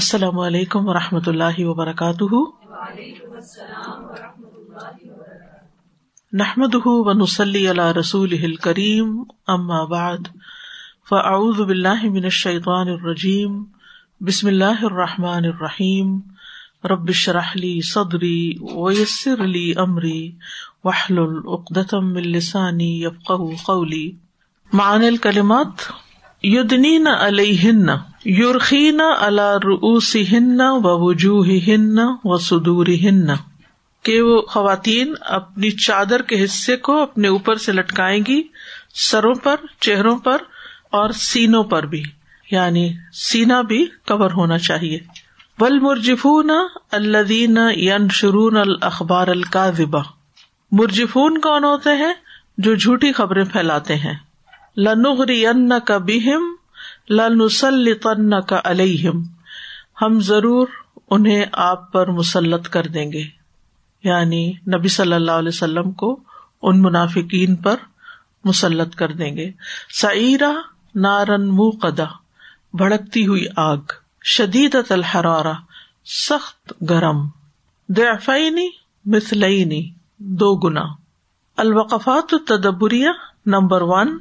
السلام علیکم ورحمۃ اللہ وبرکاتہ, نحمده ونصلی علی رسوله الکریم, اما بعد فاعوذ باللہ من الشیطان الرجیم, بسم اللہ الرحمن الرحیم, رب اشرح لی صدری ویسر لی امری واحلل عقدۃ من لسانی یفقہوا قولی. معانی الکلمات یدنین علیہن یرخین علی رؤوسہن ووجوہہن وصدورہن, کہ وہ خواتین اپنی چادر کے حصے کو اپنے اوپر سے لٹکائیں گی, سروں پر, چہروں پر اور سینوں پر بھی, یعنی سینہ بھی کور ہونا چاہیے. والمرجفون الذین ینشرون الاخبار الکاذبہ, مرجفون کون ہوتے ہیں؟ جو جھوٹی خبریں پھیلاتے ہیں. لَنُغْرِيَنَّكَ بِهِمْ لَنُسَلِّطَنَّكَ عَلَيْهِمْ, ہم ضرور انہیں آپ پر مسلط کر دیں گے, یعنی نبی صلی اللہ علیہ وسلم کو ان منافقین پر مسلط کر دیں گے. سعیرہ نارن موقدہ, بھڑکتی ہوئی آگ. شدیدۃ الحرارہ, سخت گرم. ضعفینی مثلینی, دو گنا. الوقفات التدبریہ نمبر 1.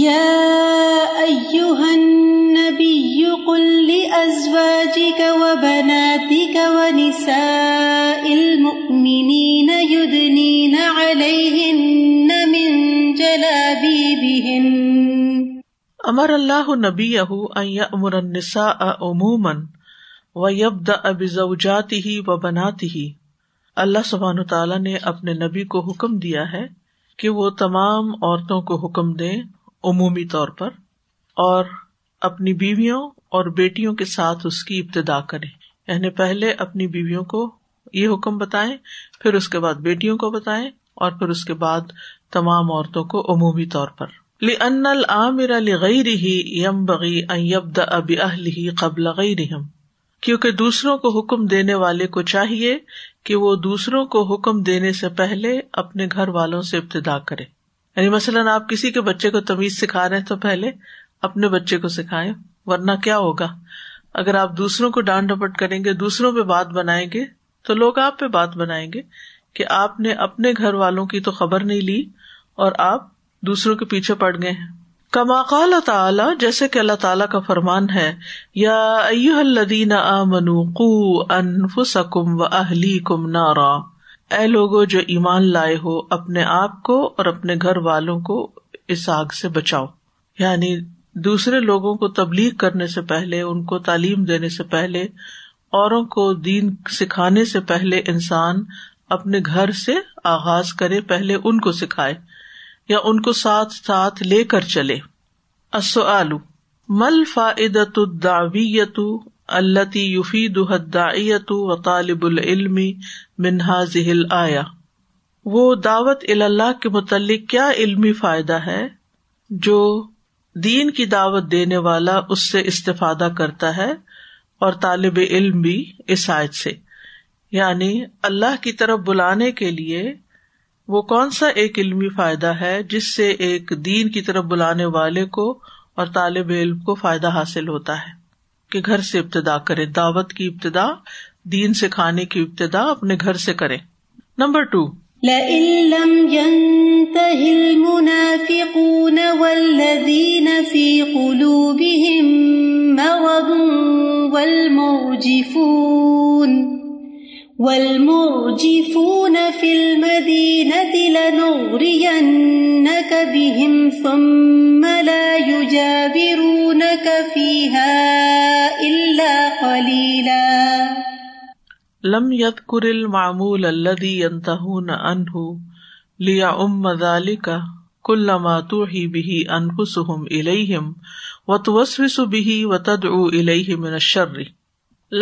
يا أيها النبي قل لأزواجك وبناتك ونساء المؤمنين يدنين عليهن من جلابيبهن. أمر الله نبيه أن يأمر النساء عموما ويبدأ بزوجاته وبناته. اللہ سبحانہ تعالیٰ نے اپنے نبی کو حکم دیا ہے کہ وہ تمام عورتوں کو حکم دیں عمومی طور پر, اور اپنی بیویوں اور بیٹیوں کے ساتھ اس کی ابتدا کریں, یعنی پہلے اپنی بیویوں کو یہ حکم بتائیں, پھر اس کے بعد بیٹیوں کو بتائیں, اور پھر اس کے بعد تمام عورتوں کو عمومی طور پر. لأن الآمر لغیرہ ینبغی ان یبدأ بأہلہ قبل غیرہم, کیونکہ دوسروں کو حکم دینے والے کو چاہیے کہ وہ دوسروں کو حکم دینے سے پہلے اپنے گھر والوں سے ابتدا کرے. یعنی مثلاً آپ کسی کے بچے کو تمیز سکھا رہے ہیں تو پہلے اپنے بچے کو سکھائیں, ورنہ کیا ہوگا اگر آپ دوسروں کو ڈانٹ ڈپٹ کریں گے, دوسروں پہ بات بنائیں گے تو لوگ آپ پہ بات بنائیں گے کہ آپ نے اپنے گھر والوں کی تو خبر نہیں لی اور آپ دوسروں کے پیچھے پڑ گئے ہیں. کما قال تعالی, جیسے کہ اللہ تعالیٰ کا فرمان ہے, یا ایھا الذین آمنوا قوا انفسکم واہلیکم نارا, اے لوگو جو ایمان لائے ہو اپنے آپ کو اور اپنے گھر والوں کو اس آگ سے بچاؤ. یعنی دوسرے لوگوں کو تبلیغ کرنے سے پہلے, ان کو تعلیم دینے سے پہلے, اوروں کو دین سکھانے سے پہلے انسان اپنے گھر سے آغاز کرے, پہلے ان کو سکھائے یا ان کو ساتھ ساتھ لے کر چلے. السؤال مل فائدۃ الدعویۃ التي يفيدها الداعية وطالب العلم من هذه الآية, وہ دعوت الی اللہ کے متعلق کیا علمی فائدہ ہے جو دین کی دعوت دینے والا اس سے استفادہ کرتا ہے اور طالب علم بھی اس آیت سے. یعنی اللہ کی طرف بلانے کے لیے وہ کون سا ایک علمی فائدہ ہے جس سے ایک دین کی طرف بلانے والے کو اور طالب علم کو فائدہ حاصل ہوتا ہے کہ گھر سے ابتدا کرے, دعوت کی ابتدا, دین سکھانے کی ابتدا اپنے گھر سے کرے. نمبر 2 لَئِن لَمْ يَنْتَهِ الْمُنَافِقُونَ وَالَّذِينَ فِي قُلُوبِهِم مَّرَضٌ وَالْمُرْجِفُونَ فِي الْمَدِينَةِ لَنُغْرِيَنَّكَ بِهِمْ ثُمَّ لَا يُجَاوِرُونَكَ فِيهَا لم يذكر المعمول الذي ينتهون عنه ليعم ذلك كلما توحي به أنفسهم إليهم وتوسوس به وتدعو إليه من الشر.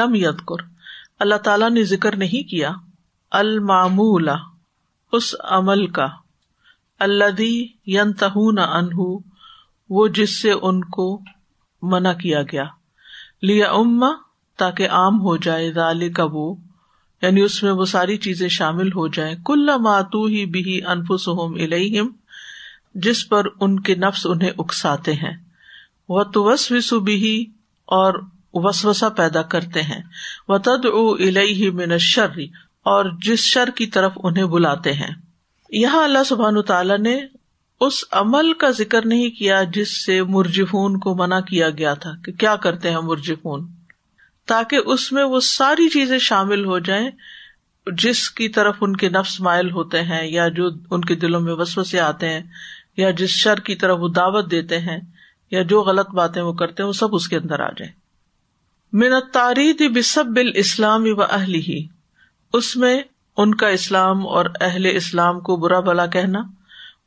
لم يذكر, اللہ تعالیٰ نے ذکر نہیں کیا, المعمول اس عمل کا, الذي ينتهون عنه وہ جس سے ان کو منع کیا گیا, لیعم تاکہ عام ہو جائے, ذالک وہ یعنی اس میں وہ ساری چیزیں شامل ہو جائیں, کلما توحی بہ انفسہم الیہم جس پر ان کے نفس انہیں اکساتے ہیں, وتوسوس بہ اور وسوسہ پیدا کرتے ہیں، وتدعو الیہ من الشر، اور جس شر کی طرف انہیں بلاتے ہیں۔ یہاں اللہ سبحانہ تعالی نے اس عمل کا ذکر نہیں کیا جس سے مرجفون کو منع کیا گیا تھا کہ کیا کرتے ہیں مرجفون، تاکہ اس میں وہ ساری چیزیں شامل ہو جائیں جس کی طرف ان کے نفس مائل ہوتے ہیں، یا جو ان کے دلوں میں وسوسے آتے ہیں، یا جس شر کی طرف وہ دعوت دیتے ہیں، یا جو غلط باتیں وہ کرتے ہیں، وہ سب اس کے اندر آ جائیں۔ من التعرید بسب الاسلام و اہلہ، اس میں ان کا اسلام اور اہل اسلام کو برا بھلا کہنا،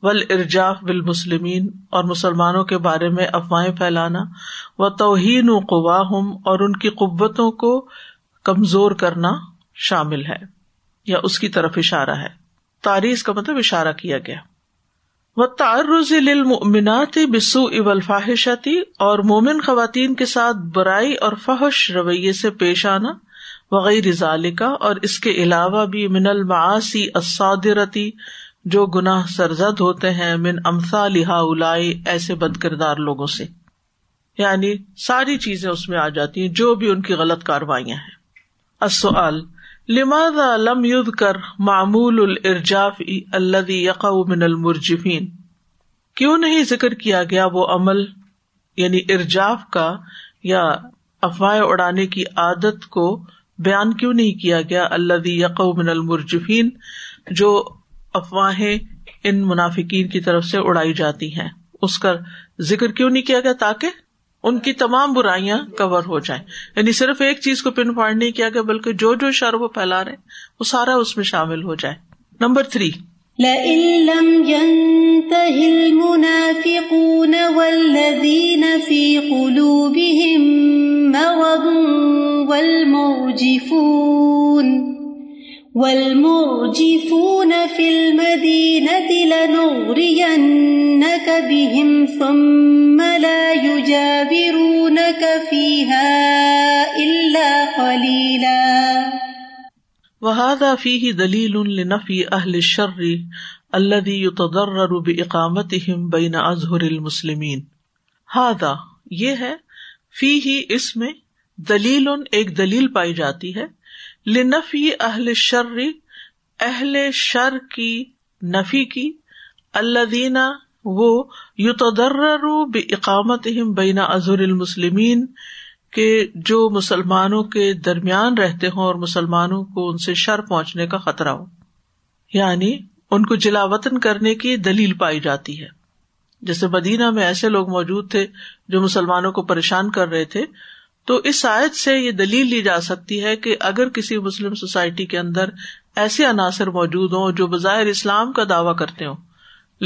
والارجاف بالمسلمین، اور مسلمانوں کے بارے میں افواہیں پھیلانا، وتوہین قواہم، اور ان کی قوتوں کو کمزور کرنا شامل ہے، یا اس کی طرف اشارہ ہے۔ تعریض کا مطلب اشارہ کیا گیا۔ والتعرض للمؤمنات بسوء والفاحشۃ، اور مومن خواتین کے ساتھ برائی اور فحش رویے سے پیش آنا، وغیر ذالک، اور اس کے علاوہ بھی، من المعاصی الصادرۃ، جو گناہ سرزد ہوتے ہیں، من امثال ہؤلاء، ایسے بد کردار لوگوں سے، یعنی ساری چیزیں اس میں آ جاتی ہیں جو بھی ان کی غلط کاروائیاں ہیں۔ السؤال لماذا لم يذكر معمول الارجاف الذي يقع من المرجفين، کیوں نہیں ذکر کیا گیا وہ عمل، یعنی ارجاف کا یا افواہیں اڑانے کی عادت کو بیان کیوں نہیں کیا گیا، الذي يقع من المرجفين، جو افواہیں ان منافقین کی طرف سے اڑائی جاتی ہیں، اس کا ذکر کیوں نہیں کیا گیا تاکہ ان کی تمام برائیاں کور ہو جائیں۔ یعنی صرف ایک چیز کو پن پوائنٹ نہیں کیا گیا، بلکہ جو جو شر وہ پھیلا رہے ہیں وہ سارا اس میں شامل ہو جائے۔ نمبر 3، لَئِن لَمْ يَنْتَهِ الْمُنَافِقُونَ وَالَّذِينَ فِي قُلُوبِهِم مَرَضٌ وَالْمُرْجِفُونَ فِي الْمَدِينَةِ لَنُغْرِيَنَّكَ بِهِمْ ثُمَّ لَا يُجَاوِرُونَكَ فِيهَا إِلَّا قَلِيلًا۔ وَهَذَا فِيهِ دَلِيلٌ لِنَفِي أَهْلِ الشَّرِّ الَّذِي يُتَضَرَّرُ بِإِقَامَتِهِمْ بَيْنَ أَظْهُرِ الْمُسْلِمِينَ۔ هذا یہ ہے، فِيهِ اس میں، دلیل ایک دلیل پائی جاتی ہے، لنفی اہل شر، اہل شر کی نفی کی، الذین وہ، یتضرروا باقامتہم بین اظہر المسلمین، کہ جو مسلمانوں کے درمیان رہتے ہوں اور مسلمانوں کو ان سے شر پہنچنے کا خطرہ ہو، یعنی ان کو جلا وطن کرنے کی دلیل پائی جاتی ہے۔ جیسے مدینہ میں ایسے لوگ موجود تھے جو مسلمانوں کو پریشان کر رہے تھے، تو اس آیت سے یہ دلیل لی جا سکتی ہے کہ اگر کسی مسلم سوسائٹی کے اندر ایسے عناصر موجود ہوں جو بظاہر اسلام کا دعویٰ کرتے ہوں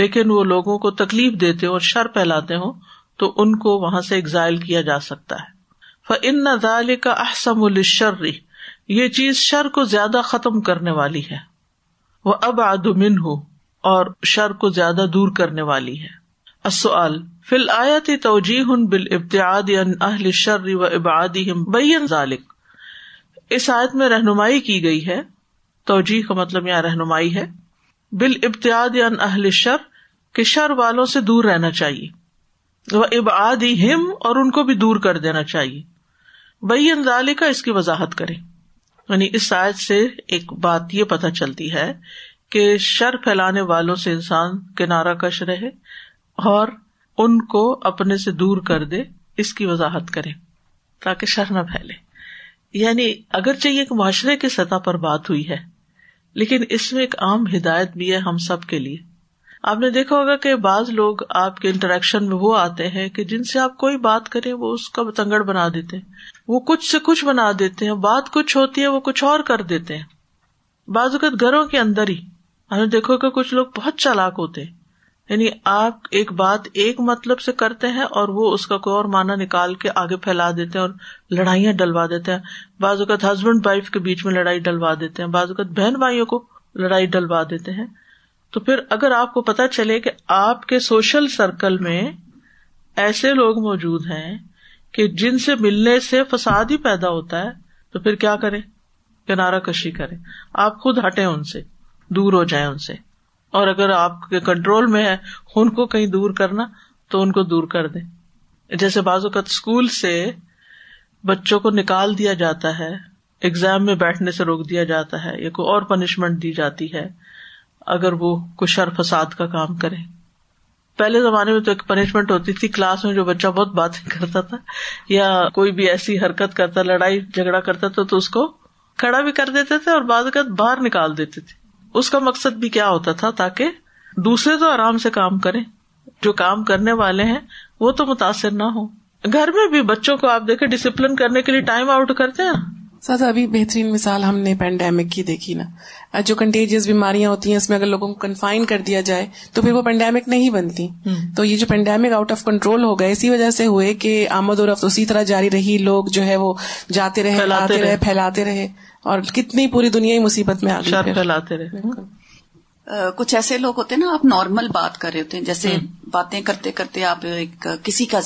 لیکن وہ لوگوں کو تکلیف دیتے ہوں اور شر پھیلاتے ہوں، تو ان کو وہاں سے ایگزائل کیا جا سکتا ہے۔ فَإِنَّ ذَلِكَ أَحْسَمُ لِلشَّرِّ، یہ چیز شر کو زیادہ ختم کرنے والی ہے، وَأَبْعَدُ مِنْهُ، اور شر کو زیادہ دور کرنے والی ہے۔ السؤال فی الآیت توجیہ بالابتعاد عن اہل الشر و ابعادہم بین ذالک، اس آیت میں رہنمائی کی گئی ہے، توجیہ کا مطلب یہاں رہنمائی ہے، بالابتعاد عن اہل الشر، کہ شر والوں سے دور رہنا چاہیے، و ابعادہم، اور ان کو بھی دور کر دینا چاہیے، بین ذالک، اس کی وضاحت کریں۔ یعنی اس آیت سے ایک بات یہ پتہ چلتی ہے کہ شر پھیلانے والوں سے انسان کنارہ کش رہے اور ان کو اپنے سے دور کر دے، اس کی وضاحت کریں تاکہ شر نہ پھیلے۔ یعنی اگرچہ یہ ایک معاشرے کی سطح پر بات ہوئی ہے، لیکن اس میں ایک عام ہدایت بھی ہے ہم سب کے لیے۔ آپ نے دیکھا ہوگا کہ بعض لوگ آپ کے انٹریکشن میں وہ آتے ہیں کہ جن سے آپ کوئی بات کریں وہ اس کا بتنگڑ بنا دیتے ہیں، وہ کچھ سے کچھ بنا دیتے ہیں، بات کچھ ہوتی ہے وہ کچھ اور کر دیتے ہیں۔ بعض اوقات گھروں کے اندر ہی آپ نے دیکھو کہ کچھ لوگ بہت چالاک ہوتے ہیں، یعنی آپ ایک بات ایک مطلب سے کرتے ہیں اور وہ اس کا کوئی اور معنی نکال کے آگے پھیلا دیتے ہیں اور لڑائیاں ڈلوا دیتے ہیں۔ بعض اوقات ہسبینڈ وائف کے بیچ میں لڑائی ڈلوا دیتے ہیں، بعض اوقات بہن بھائیوں کو لڑائی ڈلوا دیتے ہیں۔ تو پھر اگر آپ کو پتہ چلے کہ آپ کے سوشل سرکل میں ایسے لوگ موجود ہیں کہ جن سے ملنے سے فساد ہی پیدا ہوتا ہے، تو پھر کیا کریں؟ کنارہ کشی کریں، آپ خود ہٹیں ان سے، دور ہو جائیں ان سے، اور اگر آپ کے کنٹرول میں ہے ان کو کہیں دور کرنا تو ان کو دور کر دیں۔ جیسے بعض اوقات اسکول سے بچوں کو نکال دیا جاتا ہے، ایگزام میں بیٹھنے سے روک دیا جاتا ہے، یا کوئی اور پنشمنٹ دی جاتی ہے اگر وہ کوئی شر فساد کا کام کرے. پہلے زمانے میں تو ایک پنشمنٹ ہوتی تھی کلاس میں، جو بچہ بہت باتیں کرتا تھا یا کوئی بھی ایسی حرکت کرتا، لڑائی جھگڑا کرتا تھا، تو اس کو کھڑا بھی کر دیتے تھے اور بعض اوقات باہر نکال دیتے تھے. اس کا مقصد بھی کیا ہوتا تھا؟ تاکہ دوسرے تو آرام سے کام کریں، جو کام کرنے والے ہیں وہ تو متاثر نہ ہو. گھر میں بھی بچوں کو آپ دیکھیں ڈسپلن کرنے کے لیے ٹائم آؤٹ کرتے ہیں. ساتھ ابھی بہترین مثال ہم نے پینڈیمک کی دیکھی نا، جو کنٹیجیس بیماریاں ہوتی ہیں اس میں اگر لوگوں کو کنفائن کر دیا جائے تو پھر وہ پینڈیمک نہیں بنتی. تو یہ جو پینڈیمک آؤٹ آف کنٹرول ہو گئے اسی وجہ سے ہوئے کہ آمد و رفت اسی طرح جاری رہی، لوگ جو ہے وہ جاتے رہے، آتے رہے، پھیلاتے رہے، اور کتنی پوری دنیا ہی مصیبت میں آ گئی، پھیلاتے رہے. کچھ ایسے لوگ ہوتے ہیں نا، آپ نارمل بات کر رہے ہوتے ہیں، جیسے باتیں کرتے کرتے آپ کسی کا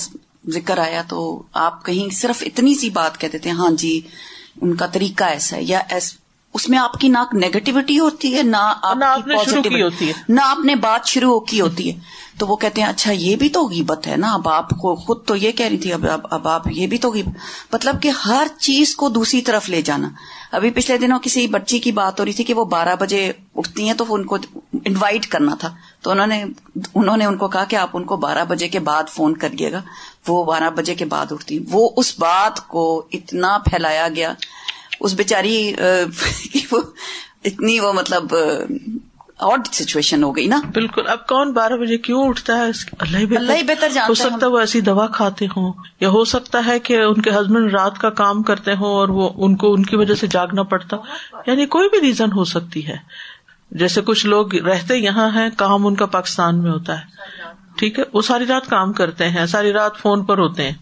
ذکر آیا تو آپ کہیں صرف اتنی سی بات کہہ دیتے ہیں، ہاں جی ان کا طریقہ ایسا ہے، یا اس میں آپ کی نہ نیگیٹیوٹی ہوتی ہے، نہ آپ نے شروع کی ہوتی ہے، نہ آپ نے بات شروع کی ہوتی ہے. تو وہ کہتے ہیں اچھا یہ بھی تو غیبت ہے نا، اب آپ کو خود تو یہ کہہ رہی تھی، اب آپ یہ بھی تو غیبت، مطلب کہ ہر چیز کو دوسری طرف لے جانا. ابھی پچھلے دنوں کسی بچی کی بات ہو رہی تھی کہ وہ 12 بجے اٹھتی ہیں، تو ان کو انوائٹ کرنا تھا، تو انہوں نے ان کو کہا کہ آپ ان کو 12 بجے کے بعد فون کریے گا. وہ 12 بجے کے بعد اٹھتی، وہ اس بات کو اتنا پھیلایا گیا، اس بیچاری اتنی وہ مطلب آڈ سچویشن ہو گئی نا. بالکل، اب کون 12 بجے کیوں اٹھتا ہے، اللہ ہی بہتر جانتا ہے. ہو سکتا ہے وہ ایسی دوا کھاتے ہوں، یا ہو سکتا ہے کہ ان کے ہسبینڈ رات کا کام کرتے ہوں اور وہ ان کو ان کی وجہ سے جاگنا پڑتا، یعنی کوئی بھی ریزن ہو سکتی ہے. جیسے کچھ لوگ رہتے یہاں ہیں، کام ان کا پاکستان میں ہوتا ہے، ٹھیک ہے، وہ ساری رات کام کرتے ہیں، ساری رات فون پر ہوتے ہیں.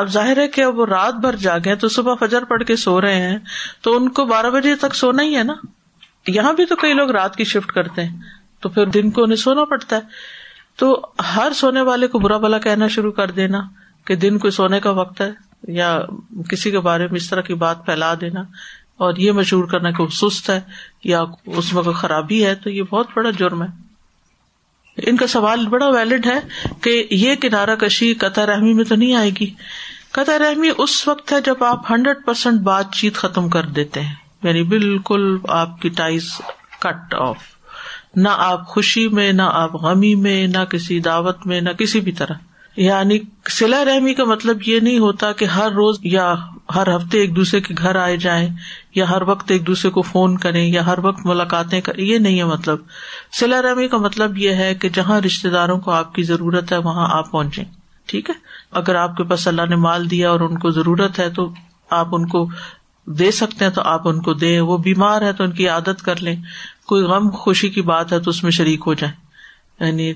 اب ظاہر ہے کہ اب وہ رات بھر جاگے تو صبح فجر پڑھ کے سو رہے ہیں، تو ان کو 12 بجے تک سونا ہی ہے نا. یہاں بھی تو کئی لوگ رات کی شفٹ کرتے ہیں، تو پھر دن کو انہیں سونا پڑتا ہے. تو ہر سونے والے کو برا بھلا کہنا شروع کر دینا کہ دن کو سونے کا وقت ہے، یا کسی کے بارے میں اس طرح کی بات پھیلا دینا اور یہ مشہور کرنا کہ وہ سست ہے یا اس میں کوئی خرابی ہے، تو یہ بہت بڑا جرم ہے. ان کا سوال بڑا ویلڈ ہے کہ یہ کنارہ کشی قطع رحمی میں تو نہیں آئے گی. قطع رحمی اس وقت ہے جب آپ 100% بات چیت ختم کر دیتے ہیں، یعنی بالکل آپ کی ٹائز کٹ آف، نہ آپ خوشی میں، نہ آپ غمی میں، نہ کسی دعوت میں، نہ کسی بھی طرح. یعنی صلہ رحمی کا مطلب یہ نہیں ہوتا کہ ہر روز یا ہر ہفتے ایک دوسرے کے گھر آئے جائیں، یا ہر وقت ایک دوسرے کو فون کریں، یا ہر وقت ملاقاتیں کریں، یہ نہیں ہے مطلب. صلہ رحمی کا مطلب یہ ہے کہ جہاں رشتہ داروں کو آپ کی ضرورت ہے وہاں آپ پہنچیں. ٹھیک ہے، اگر آپ کے پاس اللہ نے مال دیا اور ان کو ضرورت ہے تو آپ ان کو دے سکتے ہیں تو آپ ان کو دیں، وہ بیمار ہے تو ان کی عادت کر لیں، کوئی غم خوشی کی بات ہے تو اس میں شریک ہو جائیں. یعنی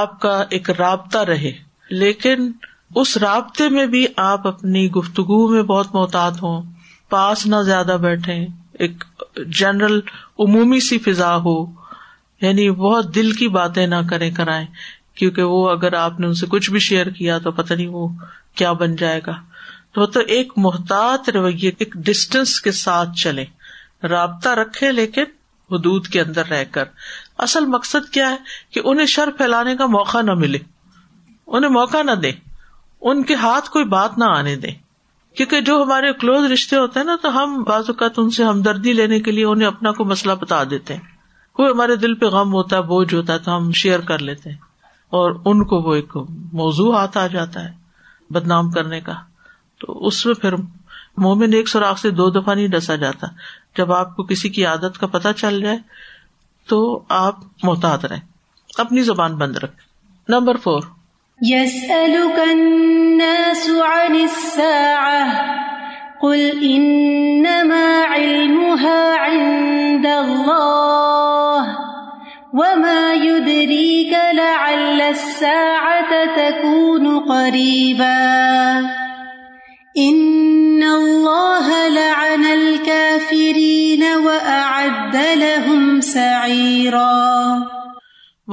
آپ کا ایک رابطہ رہے، لیکن اس رابطے میں بھی آپ اپنی گفتگو میں بہت محتاط ہوں، پاس نہ زیادہ بیٹھیں، ایک جنرل عمومی سی فضا ہو، یعنی بہت دل کی باتیں نہ کرائیں، کیونکہ وہ اگر آپ نے ان سے کچھ بھی شیئر کیا تو پتہ نہیں وہ کیا بن جائے گا. تو ایک محتاط رویے، ایک ڈسٹینس کے ساتھ چلیں، رابطہ رکھیں لیکن حدود کے اندر رہ کر. اصل مقصد کیا ہے کہ انہیں شر پھیلانے کا موقع نہ ملے، انہیں موقع نہ دیں، ان کے ہاتھ کوئی بات نہ آنے دیں. کیونکہ جو ہمارے کلوز رشتے ہوتے ہیں نا، تو ہم بعض اوقات ان سے ہمدردی لینے کے لیے انہیں اپنا کوئی مسئلہ بتا دیتے ہیں، کوئی ہمارے دل پہ غم ہوتا ہے، بوجھ ہوتا ہے، تو ہم شیئر کر لیتے ہیں اور ان کو وہ ایک موضوع ہاتھ آ جاتا ہے بدنام کرنے کا. تو اس میں پھر مومن ایک سوراخ سے 2 دفعہ نہیں ڈسا جاتا. جب آپ کو کسی کی عادت کا پتہ چل جائے تو آپ محتاط رہیں، اپنی زبان بند رکھیں. نمبر 4، یسألک الناس عن الساعة قل انما علمها عند اللہ وما یدریک لعل الساعة تکون قریبا ان اللہ لعن الکافرین وأعد لهم سعیرا.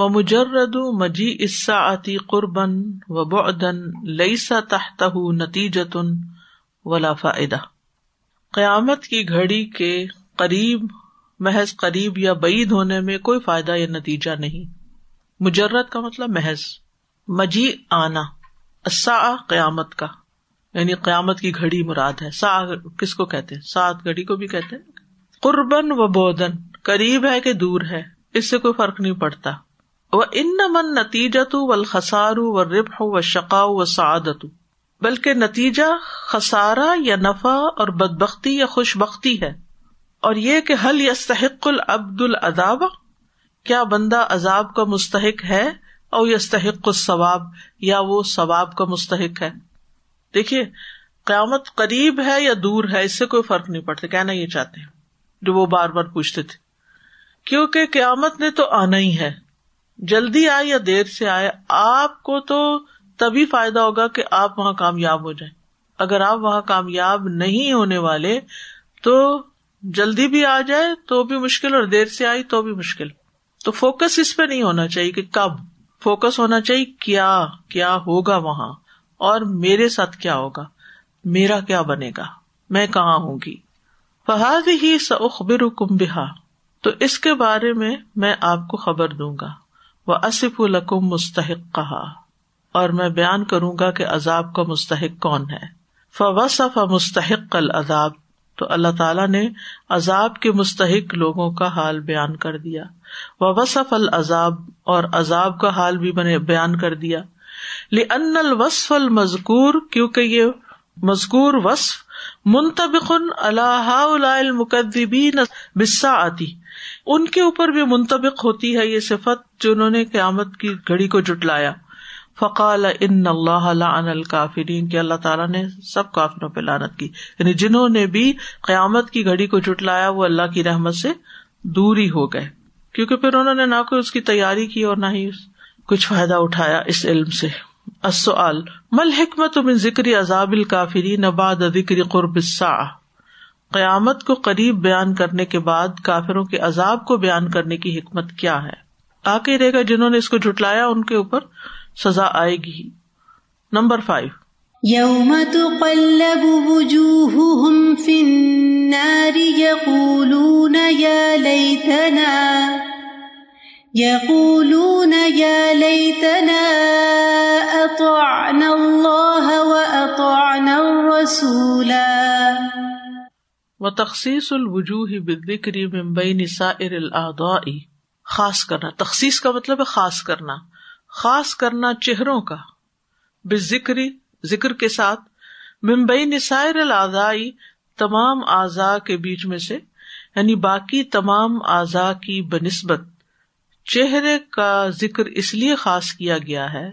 ومجرد مجیء الساعة قربا وبعدا لیس تحتہ نتیجة ولا فائدہ. قیامت کی گھڑی کے قریب، محض قریب یا بعید ہونے میں کوئی فائدہ یا نتیجہ نہیں. مجرد کا مطلب محض، مجیء آنا، الساعة قیامت کا، یعنی قیامت کی گھڑی مراد ہے. ساعت کس کو کہتے ہیں؟ ساعت گھڑی کو بھی کہتے ہیں. قربن و بودن، قریب ہے کہ دور ہے، اس سے کوئی فرق نہیں پڑتا. وَإِنَّمَا النَّتِیجَةُ وَالْخَسَارُ وَالرِّبْحُ وَالشَّقَاءُ وَالسَّعَادَةُ، بلکہ نتیجہ خسارہ یا نفع اور بدبختی یا خوش بختی ہے. اور یہ کہ هل يستحق العبد العذاب، کیا بندہ عذاب کا مستحق ہے، اور يستحق الثواب، یا وہ ثواب کا مستحق ہے. دیکھیے قیامت قریب ہے یا دور ہے اس سے کوئی فرق نہیں پڑتا، کہنا یہ چاہتے ہیں جو وہ بار بار پوچھتے تھے، کیونکہ قیامت نے تو آنا ہی ہے، جلدی آئے یا دیر سے آئے. آپ کو تو تبھی فائدہ ہوگا کہ آپ وہاں کامیاب ہو جائیں. اگر آپ وہاں کامیاب نہیں ہونے والے تو جلدی بھی آ جائے تو بھی مشکل، اور دیر سے آئی تو بھی مشکل. تو فوکس اس پہ نہیں ہونا چاہیے کہ کب، فوکس ہونا چاہیے کیا ہوگا وہاں، اور میرے ساتھ کیا ہوگا، میرا کیا بنے گا، میں کہاں ہوں گی. فَهَذِهِ سَأُخْبِرُكُمْ بِهَا، تو اس کے بارے میں میں آپ کو خبر دوں گا. وَأَصِفُ لَكُمْ مُسْتَحِقَّهَا، اور میں بیان کروں گا کہ عذاب کا مستحق کون ہے. فَوَصَفَ مُسْتَحِقَّ الْعَذَابِ، تو اللہ تعالیٰ نے عذاب کے مستحق لوگوں کا حال بیان کر دیا. وَوَصَفَ الْعَذَابِ، اور عذاب کا حال بھی بیان کر دیا. لِأَنَّ الْوَصْفَ الْمَذْكُورَ، کیونکہ یہ مذکور وصف منطبق عَلَى هَؤُلَاءِ الْمُكَذِّبِينَ بِالسَّاعَةِ، ان کے اوپر بھی منطبق ہوتی ہے یہ صفت جنہوں نے قیامت کی گھڑی کو جھٹلایا. فقال ان اللہ لعن الکافرین، کہ اللہ تعالیٰ نے سب کافروں پہ لعنت کی، یعنی جنہوں نے بھی قیامت کی گھڑی کو جھٹلایا وہ اللہ کی رحمت سے دوری ہو گئے، کیونکہ پھر انہوں نے نہ کوئی اس کی تیاری کی اور نہ ہی کچھ فائدہ اٹھایا اس علم سے. السؤال مل حکمت من ذکر عذاب الکافرین بعد ذکر قرب الساعة، قیامت کو قریب بیان کرنے کے بعد کافروں کے عذاب کو بیان کرنے کی حکمت کیا ہے. آگے رہے گا جنہوں نے اس کو جھٹلایا ان کے اوپر سزا آئے گی. نمبر 5 یوم تقلب وجوہہم فی النار یقولون یا لیتنا اطعنا اللہ واطعنا الرسول. وتخصیص الوجوہ بالذکر من بین سائر الاعضاء، خاص کرنا، تخصیص کا مطلب ہے خاص کرنا چہروں کا، بالذکر ذکر کے ساتھ، من بین سائر الاعضاء تمام اعضاء کے بیچ میں سے، یعنی باقی تمام اعضاء کی بنسبت چہرے کا ذکر اس لیے خاص کیا گیا ہے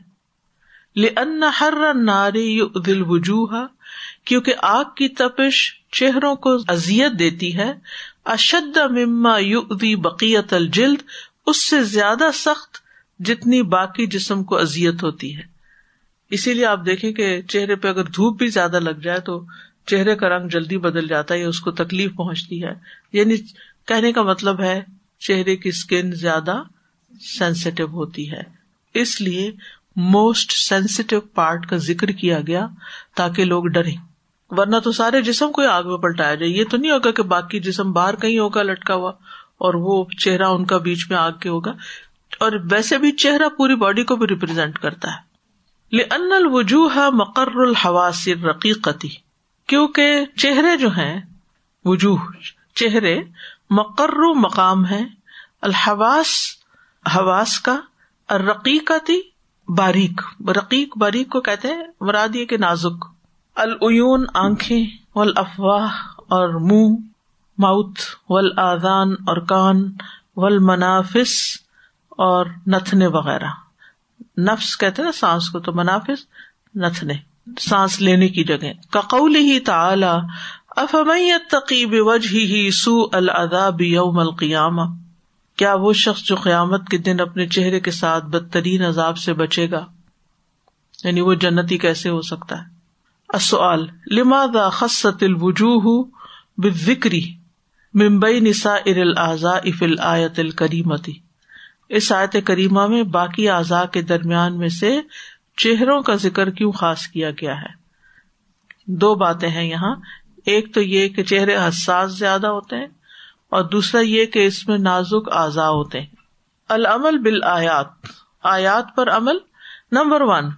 لأن حر النار یؤذی الوجوہ، کیونکہ آگ کی تپش چہروں کو اذیت دیتی ہے. اشد مما یؤذی بقیۃ الجلد، اس سے زیادہ سخت جتنی باقی جسم کو اذیت ہوتی ہے. اسی لیے آپ دیکھیں کہ چہرے پہ اگر دھوپ بھی زیادہ لگ جائے تو چہرے کا رنگ جلدی بدل جاتا ہے یا اس کو تکلیف پہنچتی ہے، یعنی کہنے کا مطلب ہے چہرے کی سکن زیادہ سینسیٹیو ہوتی ہے. اس لیے موسٹ سینسیٹیو پارٹ کا ذکر کیا گیا تاکہ لوگ ڈریں، ورنہ تو سارے جسم کو آگ میں پلٹایا جائے. یہ تو نہیں ہوگا کہ باقی جسم باہر کہیں ہوگا لٹکا ہوا اور وہ چہرہ ان کا بیچ میں آگ کے ہوگا. اور ویسے بھی چہرہ پوری باڈی کو بھی ریپرزینٹ کرتا ہے. لأن الوجوہ مقر الحواس الرقیقۃ، کیونکہ چہرے جو ہیں، وجوہ چہرے، مقر مقام ہے، الحواس حواس کا، الرقیقۃ باریک، رقیق باریک کو کہتے ہیں، مراد یہ کہ نازک، العیون آنکھیں، والافواہ اور منہ ماؤتھ، والآذان اور کان، والمنافس اور نتنے وغیرہ. نفس کہتے ہیں نا سانس کو، تو منافس نتنے، سانس لینے کی جگہ. کقولہ تعالی افمن یتقی بوجہہ سوء العذاب یوم القیامہ، کیا وہ شخص جو قیامت کے دن اپنے چہرے کے ساتھ بدترین عذاب سے بچے گا، یعنی وہ جنتی کیسے ہو سکتا ہے. السؤال لماذا خصت الوجوہ بالذکر من بین سائر الاعضاء فی الآیۃ الکریمۃ، اس آیت کریمہ میں باقی اعضاء کے درمیان میں سے چہروں کا ذکر کیوں خاص کیا گیا ہے. دو باتیں ہیں یہاں، ایک تو یہ کہ چہرے حساس زیادہ ہوتے ہیں، اور دوسرا یہ کہ اس میں نازک اعضاء ہوتے ہیں. العمل بالآیات، آیات پر عمل. نمبر 1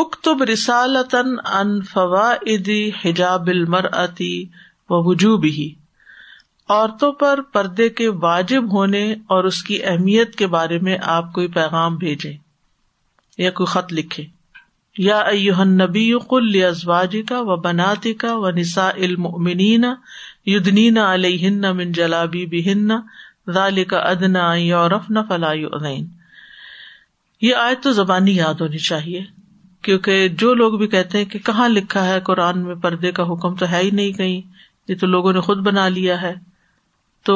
اکتب رسالتاً عن فوائد حجاب المرأۃ ووجوبہ، عورتوں پر پردے کے واجب ہونے اور اس کی اہمیت کے بارے میں آپ کوئی پیغام بھیجیں یا کوئی خط لکھیں. یا ایہا النبی قل لازواجک و بناتک و نساء المؤمنین یدنین علیہن من جلابیبہن ذالک ادنی ان یعرفن فلا یؤذین. یہ آیت تو زبانی یاد ہونی چاہیے، کیونکہ جو لوگ بھی کہتے ہیں کہ کہاں لکھا ہے قرآن میں پردے کا حکم، تو ہے ہی نہیں کہیں، یہ تو لوگوں نے خود بنا لیا ہے. تو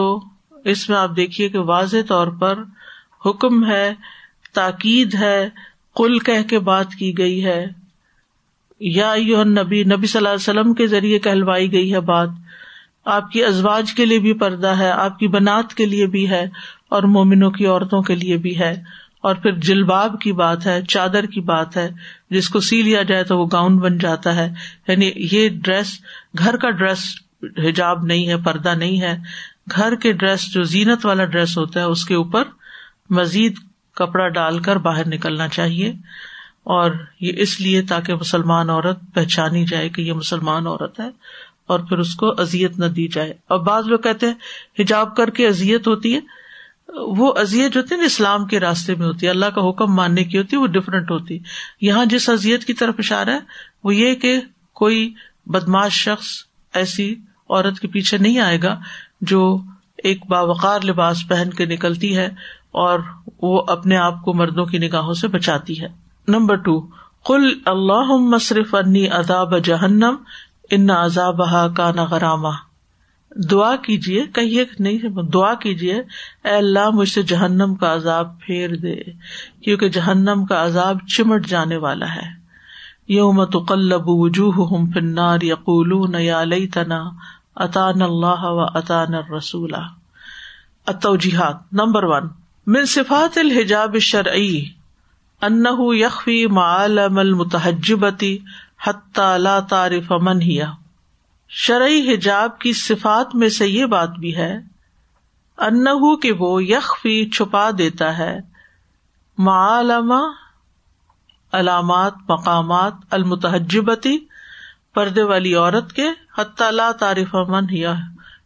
اس میں آپ دیکھیے کہ واضح طور پر حکم ہے، تاکید ہے، قل کہہ کے بات کی گئی ہے، یا ایہا النبی، نبی صلی اللہ علیہ وسلم کے ذریعے کہلوائی گئی ہے بات. آپ کی ازواج کے لیے بھی پردہ ہے، آپ کی بنات کے لیے بھی ہے، اور مومنوں کی عورتوں کے لیے بھی ہے. اور پھر جلباب کی بات ہے، چادر کی بات ہے، جس کو سی لیا جائے تو وہ گاؤن بن جاتا ہے، یعنی یہ ڈریس گھر کا ڈریس حجاب نہیں ہے، پردہ نہیں ہے. گھر کے ڈریس جو زینت والا ڈریس ہوتا ہے اس کے اوپر مزید کپڑا ڈال کر باہر نکلنا چاہیے، اور یہ اس لیے تاکہ مسلمان عورت پہچانی جائے کہ یہ مسلمان عورت ہے، اور پھر اس کو اذیت نہ دی جائے. اور بعض لوگ کہتے ہیں حجاب کر کے اذیت ہوتی ہے، وہ اذیت ہوتی ہے نا اسلام کے راستے میں ہوتی ہے، اللہ کا حکم ماننے کی ہوتی ہے، وہ ڈفرینٹ ہوتی. یہاں جس اذیت کی طرف اشارہ ہے وہ یہ کہ کوئی بدماش شخص ایسی عورت کے پیچھے نہیں آئے گا جو ایک باوقار لباس پہن کے نکلتی ہے اور وہ اپنے آپ کو مردوں کی نگاہوں سے بچاتی ہے. نمبر 2، قل اللہم اصرف عنی عذاب جہنم ان عذابہا کان غراما. دعا کیجیے، کہیے نہیں، دعا کیجیے، اے اللہ مجھ سے جہنم کا عذاب پھیر دے، کیونکہ جہنم کا عذاب چمٹ جانے والا ہے. یوم تقلب وجوہہم فی النار یقولون یا لیتنا اتانا اللہ و اتانا الرسول. التوجیحات. نمبر 1، من صفات الحجاب الشرعی انہ یخفی معالم المتحجبۃ حتی لا تعرف من ہی. شرعی حجاب کی صفات میں سے یہ بات بھی ہے انہو کہ وہ یخفی چھپا دیتا ہے معالم علامات مقامات المتحجبتی پردے والی عورت کے حتی لا تعرف من ہی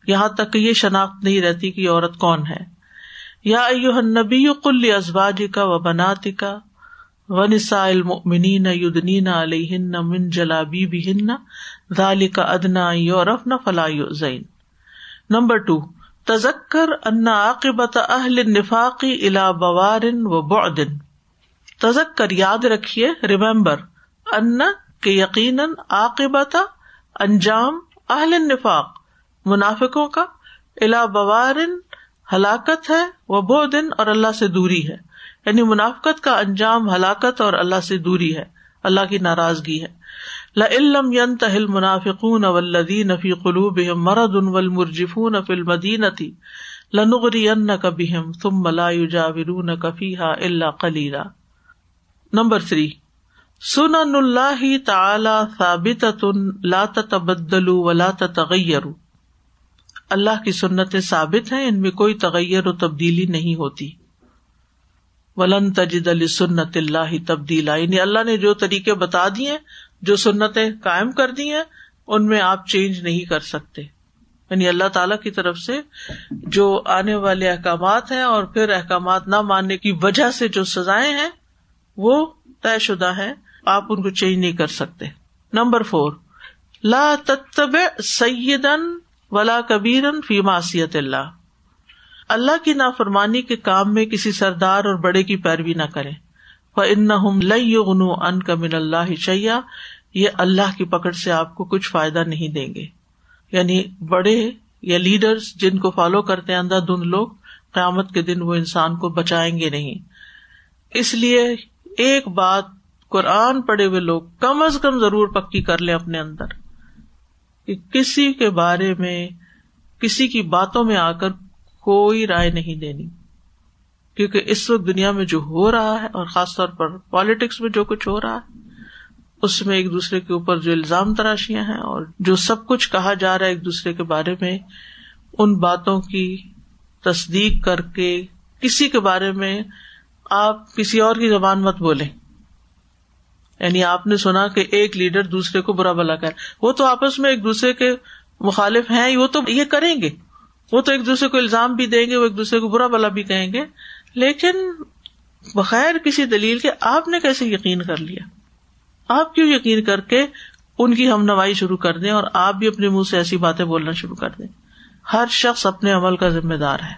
یہاں تک کہ یہ شناخت نہیں رہتی کہ عورت کون ہے. یا ایہا النبی قل لازواجک و بناتک و نساء المؤمنین یدنین علیہن من جلابیبہن ذالک ادنی ان یعرفن فلا یؤذین. نمبر 2، تذکر ان عاقبۃ اہل النفاق الی بوار و بعد. تذکر یاد رکھیے، ریمبر، ان کہ یقیناً، عاقبۃ انجام، اہل النفاق منافقوں کا، الی بوار ہلاکت ہے، و بعد اور اللہ سے دوری ہے، یعنی منافقت کا انجام ہلاکت اور اللہ سے دوری ہے، اللہ کی ناراضگی ہے. لَئِن لَّمْ يَنْتَهِ الْمُنَافِقُونَ وَالَّذِينَ فِي قُلُوبِهِم مَّرَضٌ وَالْمُرْجِفُونَ فِي الْمَدِينَةِ لَنُغْرِيَنَّكَ بِهِمْ ثُمَّ لَا يُجَاوِرُونَكَ فِيهَا إِلَّا قَلِيلًا. نمبر 3، سُنَنُ اللَّهِ تَعَالَى ثَابِتَةٌ لَا تَتَبَدَّلُ وَلَا تَتَغَيَّرُ. اللہ کی سنتیں ثابت ہیں، ان میں کوئی تغیر و تبدیلی نہیں ہوتی. وَلَن تَجِدَ لِسُنَّتِ اللَّهِ تَبْدِيلًا، یعنی اللہ نے جو طریقے بتا دیے، جو سنتیں قائم کر دی ہیں، ان میں آپ چینج نہیں کر سکتے. یعنی اللہ تعالیٰ کی طرف سے جو آنے والے احکامات ہیں اور پھر احکامات نہ ماننے کی وجہ سے جو سزائیں ہیں وہ طے شدہ ہیں، آپ ان کو چینج نہیں کر سکتے. نمبر 4، لا تتبع سیدا ولا کبیرا فی معصیت اللہ. اللہ کی نافرمانی کے کام میں کسی سردار اور بڑے کی پیروی نہ کریں. فَإِنَّهُمْ لَن يُغْنُوا عَنْكَ مِنَ اللَّهِ شَيْئًا، یہ اللہ کی پکڑ سے آپ کو کچھ فائدہ نہیں دیں گے. یعنی بڑے یا لیڈرز جن کو فالو کرتے ہیں اندھا دھند لوگ، قیامت کے دن وہ انسان کو بچائیں گے نہیں. اس لیے ایک بات قرآن پڑھے ہوئے لوگ کم از کم ضرور پکی کر لیں اپنے اندر کہ کسی کے بارے میں، کسی کی باتوں میں آ کر کوئی رائے نہیں دینی، کیونکہ اس وقت دنیا میں جو ہو رہا ہے اور خاص طور پر پالیٹکس میں جو کچھ ہو رہا ہے، اس میں ایک دوسرے کے اوپر جو الزام تراشیاں ہیں اور جو سب کچھ کہا جا رہا ہے ایک دوسرے کے بارے میں، ان باتوں کی تصدیق کر کے کسی کے بارے میں آپ کسی اور کی زبان مت بولیں. یعنی آپ نے سنا کہ ایک لیڈر دوسرے کو برا بھلا کر، وہ تو آپس میں ایک دوسرے کے مخالف ہیں، وہ تو یہ کریں گے، وہ تو ایک دوسرے کو الزام بھی دیں گے، وہ ایک دوسرے کو برا بھلا بھی کہیں گے، لیکن بغیر کسی دلیل کے آپ نے کیسے یقین کر لیا؟ آپ کیوں یقین کر کے ان کی ہم نوائی شروع کر دیں اور آپ بھی اپنے منہ سے ایسی باتیں بولنا شروع کر دیں؟ ہر شخص اپنے عمل کا ذمہ دار ہے.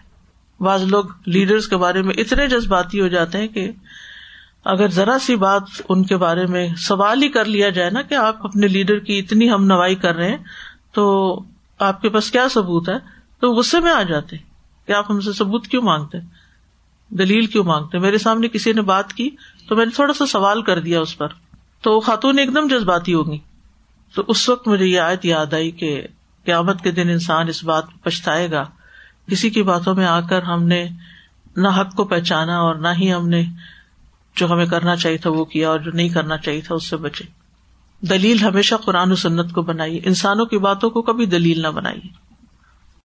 بعض لوگ لیڈرز کے بارے میں اتنے جذباتی ہو جاتے ہیں کہ اگر ذرا سی بات ان کے بارے میں سوال ہی کر لیا جائے نا کہ آپ اپنے لیڈر کی اتنی ہم نوائی کر رہے ہیں تو آپ کے پاس کیا ثبوت ہے، تو غصے میں آ جاتے کہ آپ ہم سے ثبوت کیوں مانگتے، دلیل کیوں مانگتے. میرے سامنے کسی نے بات کی تو میں نے تھوڑا سا سوال کر دیا اس پر، تو خاتون ایک دم جذباتی ہوگی. تو اس وقت مجھے یہ آیت یاد آئی کہ قیامت کے دن انسان اس بات پہ پچھتائے گا، کسی کی باتوں میں آ کر ہم نے نہ حق کو پہچانا اور نہ ہی ہم نے جو ہمیں کرنا چاہیے تھا وہ کیا، اور جو نہیں کرنا چاہیے تھا اس سے بچے. دلیل ہمیشہ قرآن و سنت کو بنائیے، انسانوں کی باتوں کو کبھی دلیل نہ بنائیے.